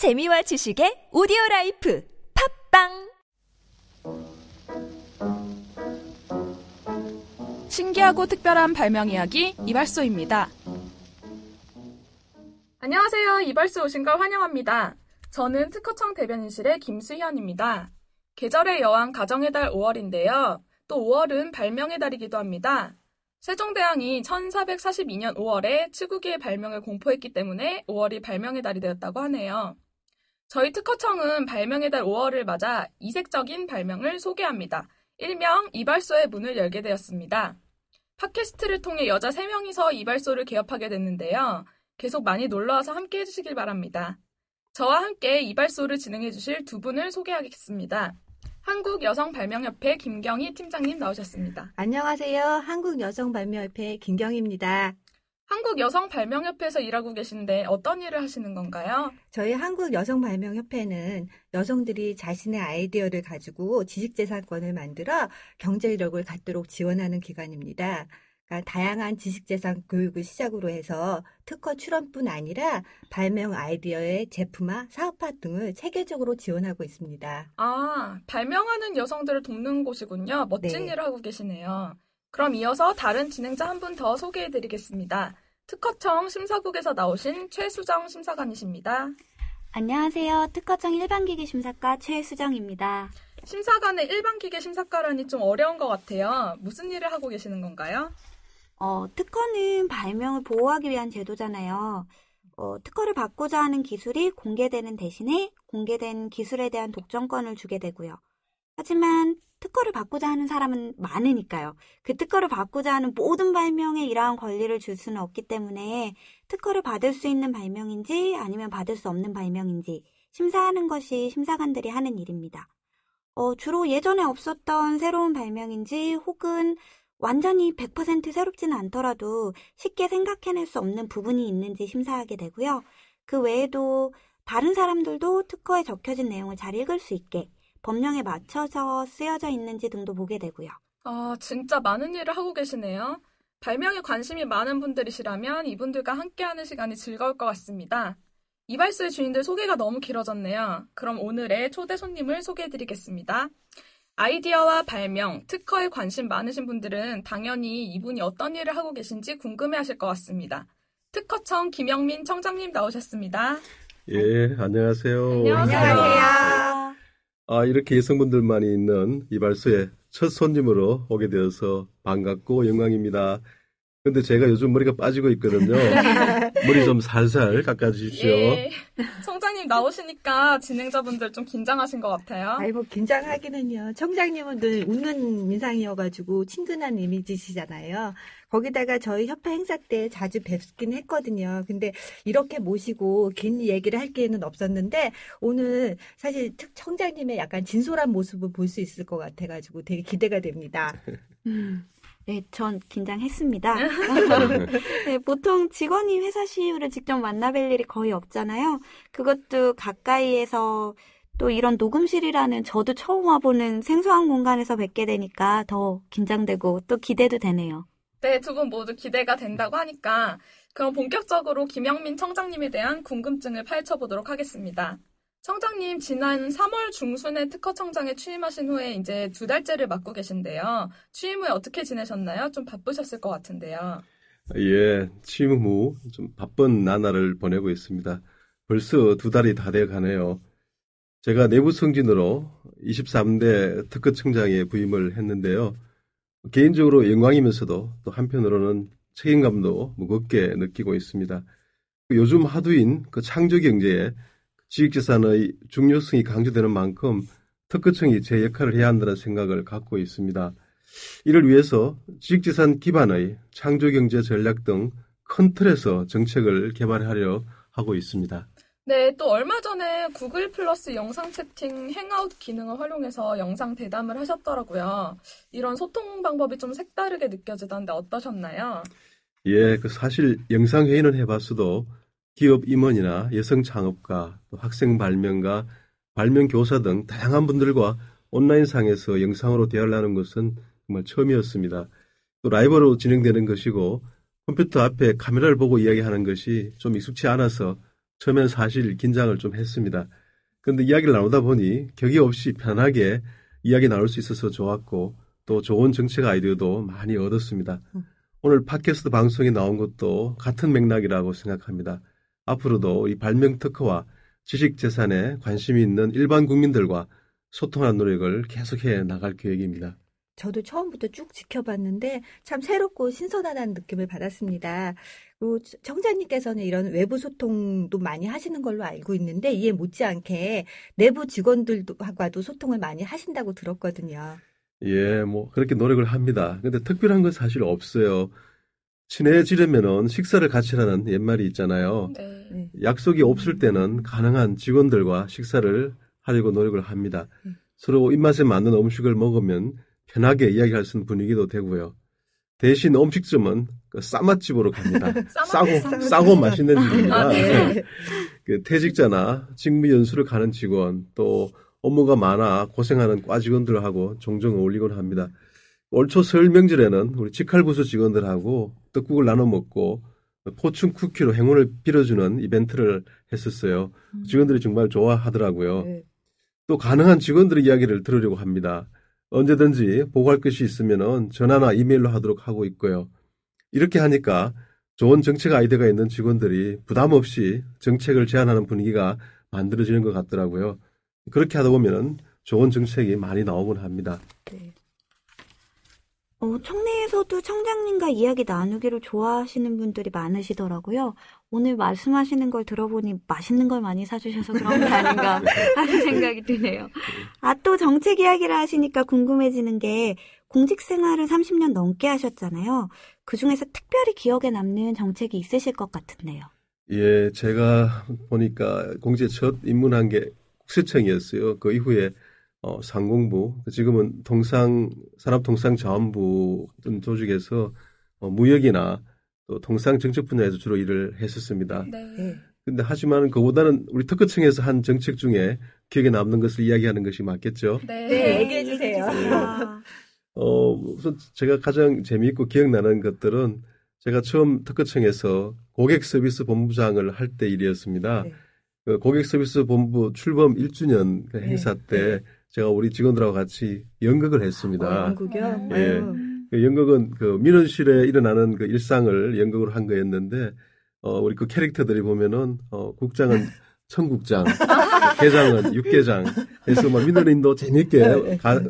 재미와 지식의 오디오라이프 팝빵. 신기하고 특별한 발명 이야기 이발소입니다. 안녕하세요. 이발소 오신 걸 환영합니다. 저는 특허청 대변인실의 김수현입니다. 계절의 여왕 가정의 달 5월인데요. 또 5월은 발명의 달이기도 합니다. 세종대왕이 1442년 5월에 치구기의 발명을 공포했기 때문에 5월이 발명의 달이 되었다고 하네요. 저희 특허청은 발명의 달 5월을 맞아 이색적인 발명을 소개합니다. 일명 이발소의 문을 열게 되었습니다. 팟캐스트를 통해 여자 3명이서 이발소를 개업하게 됐는데요. 계속 많이 놀러와서 함께 해주시길 바랍니다. 저와 함께 이발소를 진행해 주실 두 분을 소개하겠습니다. 한국여성발명협회 김경희 팀장님 나오셨습니다. 안녕하세요. 한국여성발명협회 김경희입니다. 한국여성발명협회에서 일하고 계신데 어떤 일을 하시는 건가요? 저희 한국여성발명협회는 여성들이 자신의 아이디어를 가지고 지식재산권을 만들어 경제력을 갖도록 지원하는 기관입니다. 그러니까 다양한 지식재산 교육을 시작으로 해서 특허 출원뿐 아니라 발명 아이디어의 제품화, 사업화 등을 체계적으로 지원하고 있습니다. 아, 발명하는 여성들을 돕는 곳이군요. 멋진 일을 하고 계시네요. 그럼 이어서 다른 진행자 한 분 더 소개해드리겠습니다. 특허청 심사국에서 나오신 최수정 심사관이십니다. 안녕하세요. 특허청 일반기계 심사과 최수정입니다. 심사관의 일반기계 심사과라니 좀 어려운 것 같아요. 무슨 일을 하고 계시는 건가요? 특허는 발명을 보호하기 위한 제도잖아요. 특허를 받고자 하는 기술이 공개되는 대신에 공개된 기술에 대한 독점권을 주게 되고요. 하지만 특허를 받고자 하는 사람은 많으니까요. 그 특허를 받고자 하는 모든 발명에 이러한 권리를 줄 수는 없기 때문에 특허를 받을 수 있는 발명인지 아니면 받을 수 없는 발명인지 심사하는 것이 심사관들이 하는 일입니다. 주로 예전에 없었던 새로운 발명인지 혹은 완전히 100% 새롭지는 않더라도 쉽게 생각해낼 수 없는 부분이 있는지 심사하게 되고요. 그 외에도 다른 사람들도 특허에 적혀진 내용을 잘 읽을 수 있게 법령에 맞춰서 쓰여져 있는지 등도 보게 되고요. 아, 진짜 많은 일을 하고 계시네요. 발명에 관심이 많은 분들이시라면 이분들과 함께하는 시간이 즐거울 것 같습니다. 이발소의 주인들 소개가 너무 길어졌네요. 그럼 오늘의 초대 손님을 소개해드리겠습니다. 아이디어와 발명, 특허에 관심 많으신 분들은 당연히 이분이 어떤 일을 하고 계신지 궁금해하실 것 같습니다. 특허청 김영민 청장님 나오셨습니다. 예, 안녕하세요. 안녕하세요. 이렇게 여성분들만이 있는 이발소에 첫 손님으로 오게 되어서 반갑고 영광입니다. 근데 제가 요즘 머리가 빠지고 있거든요. 머리 좀 살살 깎아주십시오. 예. 청장님 나오시니까 진행자분들 좀 긴장하신 것 같아요. 긴장하기는요. 청장님은 늘 웃는 인상이어가지고 친근한 이미지시잖아요. 거기다가 저희 협회 행사 때 자주 뵙긴 했거든요. 근데 이렇게 모시고 긴 얘기를 할 기회는 없었는데 오늘 사실 청장님의 약간 진솔한 모습을 볼 수 있을 것 같아가지고 되게 기대가 됩니다. 네, 전 긴장했습니다. 네, 보통 직원이 회사 CEO를 직접 만나뵐 일이 거의 없잖아요. 그것도 가까이에서 또 이런 녹음실이라는 저도 처음 와보는 생소한 공간에서 뵙게 되니까 더 긴장되고 또 기대도 되네요. 네, 두 분 모두 기대가 된다고 하니까 그럼 본격적으로 김영민 청장님에 대한 궁금증을 파헤쳐보도록 하겠습니다. 청장님, 지난 3월 중순에 특허청장에 취임하신 후에 이제 2달째를 맡고 계신데요. 취임 후에 어떻게 지내셨나요? 좀 바쁘셨을 것 같은데요. 예, 취임 후 좀 바쁜 나날을 보내고 있습니다. 벌써 2달이 다 되어가네요. 제가 내부 승진으로 23대 특허청장에 부임을 했는데요. 개인적으로 영광이면서도 또 한편으로는 책임감도 무겁게 느끼고 있습니다. 요즘 하두인 그 창조경제에 지식재산의 중요성이 강조되는 만큼 특허청이 제 역할을 해야 한다는 생각을 갖고 있습니다. 이를 위해서 지식재산 기반의 창조경제 전략 등 큰 틀에서 정책을 개발하려 하고 있습니다. 네, 또 얼마 전에 구글 플러스 영상 채팅 행아웃 기능을 활용해서 영상 대담을 하셨더라고요. 이런 소통 방법이 좀 색다르게 느껴지던데 어떠셨나요? 예, 사실 영상 회의는 해봤어도 기업 임원이나 여성 창업가, 또 학생 발명가, 발명 교사 등 다양한 분들과 온라인상에서 영상으로 대화를 나누는 것은 정말 처음이었습니다. 또 라이브로 진행되는 것이고 컴퓨터 앞에 카메라를 보고 이야기하는 것이 좀 익숙치 않아서 처음엔 사실 긴장을 좀 했습니다. 그런데 이야기를 나누다 보니 격이 없이 편하게 이야기 나눌 수 있어서 좋았고 또 좋은 정책 아이디어도 많이 얻었습니다. 오늘 팟캐스트 방송에 나온 것도 같은 맥락이라고 생각합니다. 앞으로도 이 발명 특허와 지식재산에 관심이 있는 일반 국민들과 소통하는 노력을 계속해 나갈 계획입니다. 저도 처음부터 쭉 지켜봤는데 참 새롭고 신선하다는 느낌을 받았습니다. 그리고 청장님께서는 이런 외부 소통도 많이 하시는 걸로 알고 있는데 이에 못지않게 내부 직원들과도 소통을 많이 하신다고 들었거든요. 예, 뭐 그렇게 노력을 합니다. 근데 특별한 건 사실 없어요. 친해지려면은 식사를 같이 하는 옛말이 있잖아요. 네. 약속이 없을 때는 가능한 직원들과 식사를 하려고 노력을 합니다. 서로 입맛에 맞는 음식을 먹으면 편하게 이야기할 수 있는 분위기도 되고요. 대신 음식점은 그 쌈맛집으로 갑니다. 싸고 맛있는 집입니다. 네. 그 퇴직자나 직무 연수를 가는 직원, 또 업무가 많아 고생하는 과 직원들하고 종종 어울리곤 합니다. 올 초 설 명절에는 우리 직할부서 직원들하고 떡국을 나눠 먹고 포춘 쿠키로 행운을 빌어주는 이벤트를 했었어요. 직원들이 정말 좋아하더라고요. 네. 또 가능한 직원들의 이야기를 들으려고 합니다. 언제든지 보고할 것이 있으면 전화나 이메일로 하도록 하고 있고요. 이렇게 하니까 좋은 정책 아이디어가 있는 직원들이 부담 없이 정책을 제안하는 분위기가 만들어지는 것 같더라고요. 그렇게 하다 보면 좋은 정책이 많이 나오곤 합니다. 네. 청내에서도 청장님과 이야기 나누기를 좋아하시는 분들이 많으시더라고요. 오늘 말씀하시는 걸 들어보니 맛있는 걸 많이 사주셔서 그런 게 아닌가 하는 생각이 드네요. 아, 또 정책 이야기를 하시니까 궁금해지는 게 공직생활을 30년 넘게 하셨잖아요. 그중에서 특별히 기억에 남는 정책이 있으실 것 같은데요. 예, 제가 보니까 공직에 첫 입문한 게 국세청이었어요. 그 이후에 상공부, 지금은 산업통상자원부 조직에서 무역이나 또 통상정책 분야에서 주로 일을 했었습니다. 네. 근데 하지만 그보다는 우리 특허청에서 한 정책 중에 기억에 남는 것을 이야기하는 것이 맞겠죠? 네, 네, 얘기해 주세요. 우선 제가 가장 재미있고 기억나는 것들은 제가 처음 특허청에서 고객서비스본부장을 할 때 일이었습니다. 네. 그 고객서비스본부 출범 1주년 그 행사 때 제가 우리 직원들하고 같이 연극을 했습니다. 연극이요? 예. 그 연극은 그 민원실에 일어나는 그 일상을 연극으로 한 거였는데, 우리 그 캐릭터들이 보면은, 국장은 청국장, 계장은 육개장 해서 막 민원인도 재밌게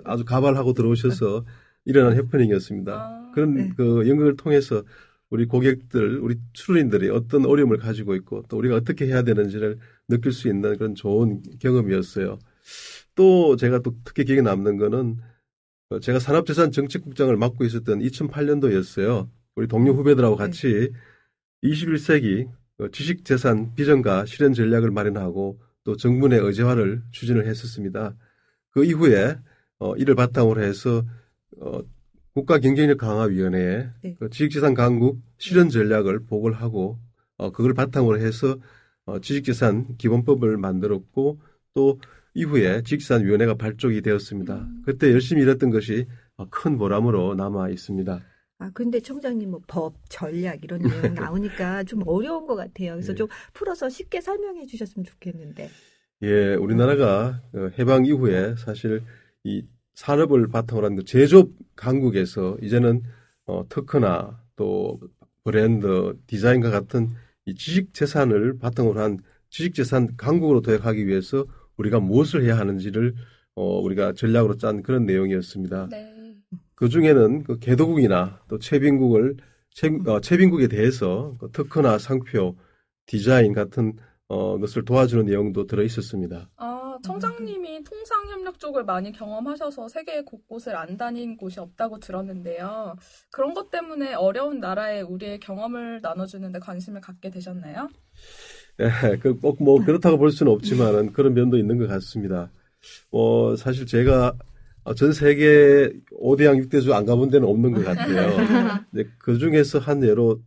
아주 가발하고 들어오셔서 일어난 해프닝이었습니다. 아, 그런 그 연극을 통해서 우리 고객들, 우리 출연인들이 어떤 어려움을 가지고 있고 또 우리가 어떻게 해야 되는지를 느낄 수 있는 그런 좋은 경험이었어요. 또 제가 또 특히 기억에 남는 거는 제가 산업재산정책국장을 맡고 있었던 2008년도였어요. 우리 동료 후배들하고 같이 21세기 지식재산 비전과 실현 전략을 마련하고 또 정부 내 의제화를 추진을 했었습니다. 그 이후에 이를 바탕으로 해서 국가경쟁력강화위원회에 그 지식재산 강국 실현 전략을 보고를 하고 그걸 바탕으로 해서 지식재산 기본법을 만들었고 또 이후에 지식재산위원회가 발족이 되었습니다. 그때 열심히 일했던 것이 큰 보람으로 남아 있습니다. 아, 근데 청장님 뭐 법, 전략 이런 내용 나오니까 좀 어려운 것 같아요. 그래서 좀 풀어서 쉽게 설명해 주셨으면 좋겠는데. 예, 우리나라가 해방 이후에 사실 이 산업을 바탕으로 한 제조업 강국에서 이제는 특허나 또 브랜드, 디자인과 같은 이 지식재산을 바탕으로 한 지식재산 강국으로 도약하기 위해서 우리가 무엇을 해야 하는지를 우리가 전략으로 짠 그런 내용이었습니다. 네. 그중에는 그 개도국이나 또 채빈국에 대해서 그 특허나 상표, 디자인 같은 것을 도와주는 내용도 들어있었습니다. 아, 청장님이 통상협력 쪽을 많이 경험하셔서 세계 곳곳을 안 다닌 곳이 없다고 들었는데요. 그런 것 때문에 어려운 나라에 우리의 경험을 나눠주는 데 관심을 갖게 되셨나요? 네, 꼭 뭐 그렇다고 볼 수는 없지만 그런 면도 있는 것 같습니다. 사실 제가 전 세계 5대양 6대주 안 가본 데는 없는 것 같아요. 그중에서 한 예로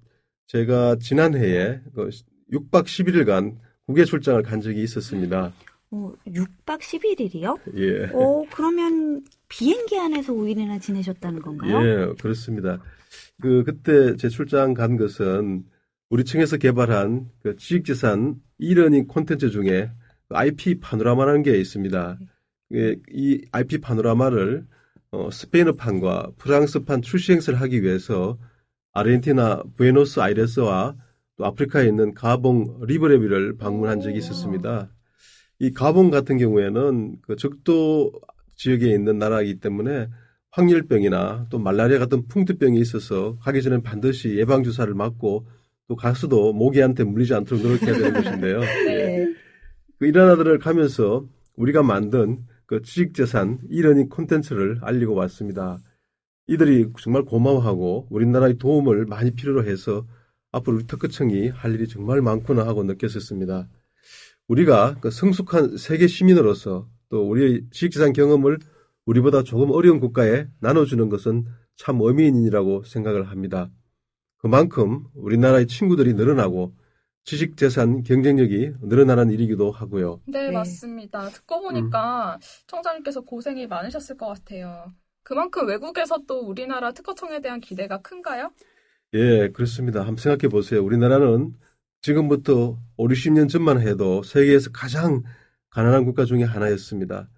제가 지난해에 6박 11일간 국외 출장을 간 적이 있었습니다. 6박 11일이요? 예. 그러면 비행기 안에서 5일이나 지내셨다는 건가요? 예, 그렇습니다. 그때 제 출장 간 것은 우리 층에서 개발한 그 지식재산 이러닝 콘텐츠 중에 IP 파노라마라는 게 있습니다. 이 IP 파노라마를 스페인어판과 프랑스판 출시 행사를 하기 위해서 아르헨티나 부에노스 아이레스와 또 아프리카에 있는 가봉 리브레비를 방문한 적이 있었습니다. 이 가봉 같은 경우에는 그 적도 지역에 있는 나라이기 때문에 황열병이나 또 말라리아 같은 풍토병이 있어서 가기 전에 반드시 예방주사를 맞고 또 가서도 모기한테 물리지 않도록 노력해야 되는 것인데요. 네. 그 이런 나라들을 가면서 우리가 만든 그 지식재산 이러닝 콘텐츠를 알리고 왔습니다. 이들이 정말 고마워하고 우리나라의 도움을 많이 필요로 해서 앞으로 우리 특허청이 할 일이 정말 많구나 하고 느꼈었습니다. 우리가 그 성숙한 세계 시민으로서 또 우리의 지식재산 경험을 우리보다 조금 어려운 국가에 나눠주는 것은 참 의미인이라고 생각을 합니다. 그만큼 우리나라의 친구들이 늘어나고 지식재산 경쟁력이 늘어나는 일이기도 하고요. 네, 맞습니다. 듣고 보니까 청장님께서 고생이 많으셨을 것 같아요. 그만큼 외국에서 또 우리나라 특허청에 대한 기대가 큰가요? 예, 그렇습니다. 한번 생각해 보세요. 우리나라는 지금부터 50년 전만 해도 세계에서 가장 가난한 국가 중에 하나였습니다.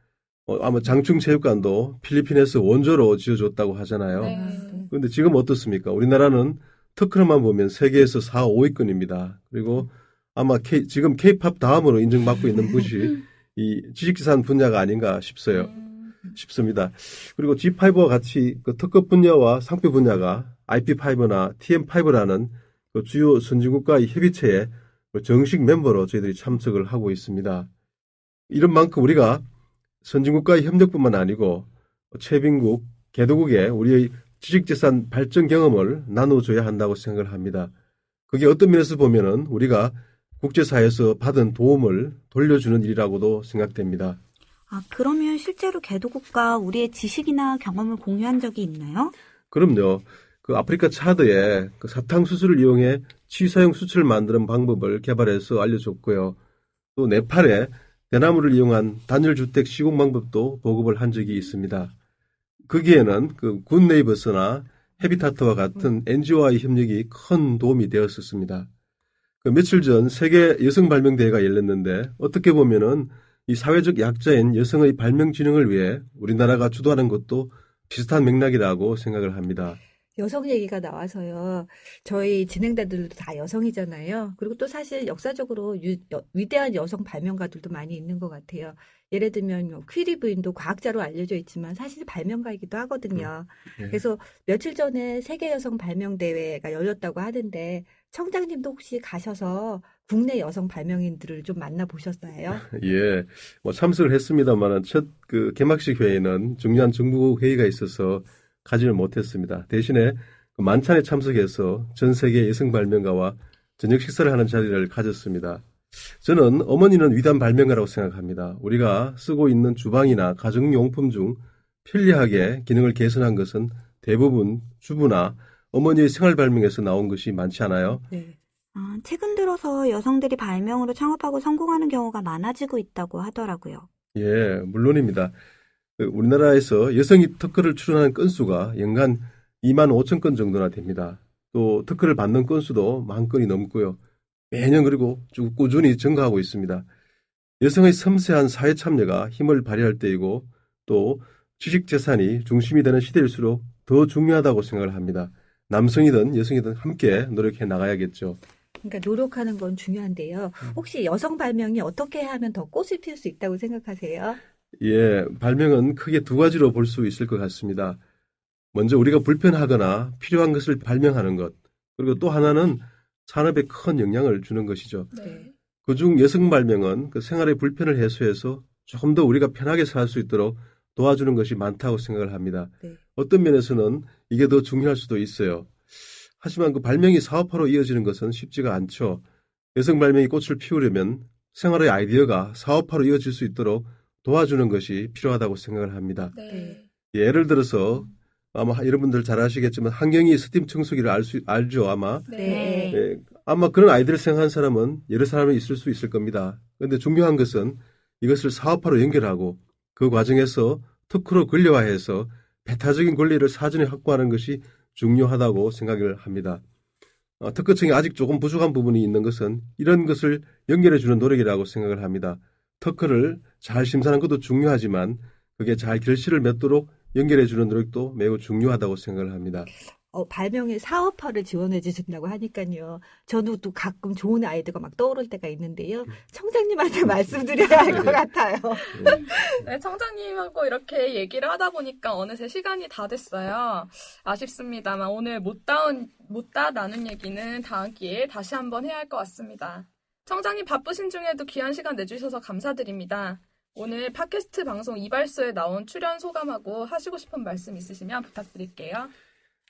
아마 장충체육관도 필리핀에서 원조로 지어줬다고 하잖아요. 네. 그런데 지금 어떻습니까? 우리나라는 특허만 보면 세계에서 4, 5위권입니다. 그리고 아마 지금 케이팝 다음으로 인정받고 있는 곳이 이 지식재산 분야가 아닌가 싶습니다. 그리고 G5와 같이 그 특허 분야와 상표 분야가 IP5나 TM5라는 그 주요 선진국과의 협의체에 정식 멤버로 저희들이 참석을 하고 있습니다. 이런 만큼 우리가 선진국과의 협력뿐만 아니고 최빈국, 개도국에 우리의 지식재산 발전 경험을 나눠줘야 한다고 생각을 합니다. 그게 어떤 면에서 보면은 우리가 국제사회에서 받은 도움을 돌려주는 일이라고도 생각됩니다. 아, 그러면 실제로 개도국과 우리의 지식이나 경험을 공유한 적이 있나요? 그럼요. 그 아프리카 차드에 그 사탕수수를 이용해 취사용 수치를 만드는 방법을 개발해서 알려줬고요. 또 네팔에 대나무를 이용한 단열주택 시공 방법도 보급을 한 적이 있습니다. 거기에는 그 굿네이버스나 헤비타트와 같은 NGO와의 협력이 큰 도움이 되었었습니다. 그 며칠 전 세계 여성발명대회가 열렸는데 어떻게 보면은 이 사회적 약자인 여성의 발명 진흥을 위해 우리나라가 주도하는 것도 비슷한 맥락이라고 생각을 합니다. 여성 얘기가 나와서요. 저희 진행자들도 다 여성이잖아요. 그리고 또 사실 역사적으로 위대한 여성 발명가들도 많이 있는 것 같아요. 예를 들면 퀴리 부인도 과학자로 알려져 있지만 사실 발명가이기도 하거든요. 네. 그래서 며칠 전에 세계 여성 발명 대회가 열렸다고 하는데 청장님도 혹시 가셔서 국내 여성 발명인들을 좀 만나보셨어요? 예, 뭐 참석을 했습니다만 첫 그 개막식 회의는 중요한 정부 회의가 있어서 가지를 못했습니다. 대신에 만찬에 참석해서 전 세계 여성 발명가와 저녁 식사를 하는 자리를 가졌습니다. 저는 어머니는 위대한 발명가라고 생각합니다. 우리가 쓰고 있는 주방이나 가정용품 중 편리하게 기능을 개선한 것은 대부분 주부나 어머니의 생활 발명에서 나온 것이 많지 않아요? 네. 아, 최근 들어서 여성들이 발명으로 창업하고 성공하는 경우가 많아지고 있다고 하더라고요. 예, 물론입니다. 우리나라에서 여성이 특허를 출원하는 건수가 연간 2만 5천 건 정도나 됩니다. 또 특허를 받는 건수도 만 건이 넘고요. 매년 그리고 쭉 꾸준히 증가하고 있습니다. 여성의 섬세한 사회 참여가 힘을 발휘할 때이고 또 지식재산이 중심이 되는 시대일수록 더 중요하다고 생각을 합니다. 남성이든 여성이든 함께 노력해 나가야겠죠. 그러니까 노력하는 건 중요한데요. 혹시 여성 발명이 어떻게 하면 더 꽃을 피울 수 있다고 생각하세요? 예, 발명은 크게 두 가지로 볼 수 있을 것 같습니다. 먼저 우리가 불편하거나 필요한 것을 발명하는 것, 그리고 또 하나는 산업에 큰 영향을 주는 것이죠. 네. 그중 여성 발명은 그 생활의 불편을 해소해서 조금 더 우리가 편하게 살 수 있도록 도와주는 것이 많다고 생각을 합니다. 네. 어떤 면에서는 이게 더 중요할 수도 있어요. 하지만 그 발명이 사업화로 이어지는 것은 쉽지가 않죠. 여성 발명이 꽃을 피우려면 생활의 아이디어가 사업화로 이어질 수 있도록 도와주는 것이 필요하다고 생각을 합니다. 네. 예를 들어서 아마 여러분들 잘 아시겠지만 환경이 스팀 청소기를 알죠 아마. 네. 예, 아마 그런 아이디어를 생각한 사람은 여러 사람이 있을 수 있을 겁니다. 그런데 중요한 것은 이것을 사업화로 연결하고 그 과정에서 특허로 권리화해서 배타적인 권리를 사전에 확보하는 것이 중요하다고 생각을 합니다. 특허청이 아직 조금 부족한 부분이 있는 것은 이런 것을 연결해주는 노력이라고 생각을 합니다. 특허를 잘 심사하는 것도 중요하지만 그게 잘 결실을 맺도록 연결해주는 노력도 매우 중요하다고 생각을 합니다. 발명의 사업화를 지원해 주신다고 하니까요. 저도 또 가끔 좋은 아이디어가 막 떠오를 때가 있는데요. 청장님한테 말씀드려야 할 것 같아요. 네, 청장님하고 이렇게 얘기를 하다 보니까 어느새 시간이 다 됐어요. 아쉽습니다만 오늘 못다 나눈 얘기는 다음 기회에 다시 한번 해야 할 것 같습니다. 청장님 바쁘신 중에도 귀한 시간 내주셔서 감사드립니다. 오늘 팟캐스트 방송 이발소에 나온 출연 소감하고 하시고 싶은 말씀 있으시면 부탁드릴게요.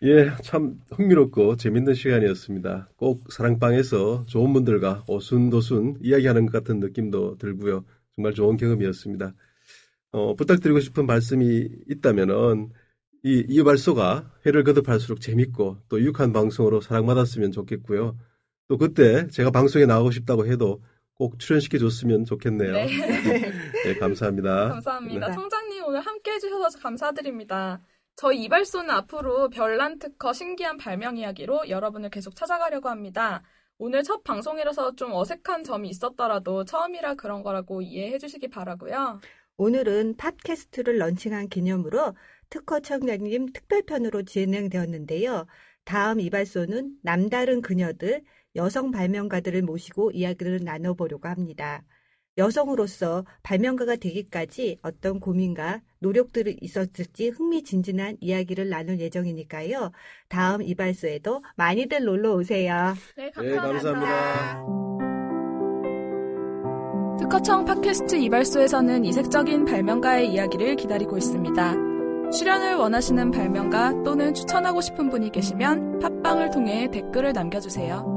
예, 참 흥미롭고 재밌는 시간이었습니다. 꼭 사랑방에서 좋은 분들과 오순도순 이야기하는 것 같은 느낌도 들고요. 정말 좋은 경험이었습니다. 부탁드리고 싶은 말씀이 있다면은 이 이발소가 회를 거듭할수록 재밌고 또 유익한 방송으로 사랑받았으면 좋겠고요. 또 그때 제가 방송에 나오고 싶다고 해도 꼭 출연시켜줬으면 좋겠네요. 네, 네 감사합니다. 감사합니다. 네. 청장님 오늘 함께해 주셔서 감사드립니다. 저희 이발소는 앞으로 별난 특허 신기한 발명 이야기로 여러분을 계속 찾아가려고 합니다. 오늘 첫 방송이라서 좀 어색한 점이 있었더라도 처음이라 그런 거라고 이해해 주시기 바라고요. 오늘은 팟캐스트를 런칭한 기념으로 특허청장님 특별편으로 진행되었는데요. 다음 이발소는 남다른 그녀들, 여성 발명가들을 모시고 이야기를 나눠보려고 합니다. 여성으로서 발명가가 되기까지 어떤 고민과 노력들이 있었을지 흥미진진한 이야기를 나눌 예정이니까요. 다음 이발소에도 많이들 놀러 오세요. 네, 감사합니다. 네, 특허청 팟캐스트 이발소에서는 이색적인 발명가의 이야기를 기다리고 있습니다. 출연을 원하시는 발명가 또는 추천하고 싶은 분이 계시면 팟빵을 통해 댓글을 남겨주세요.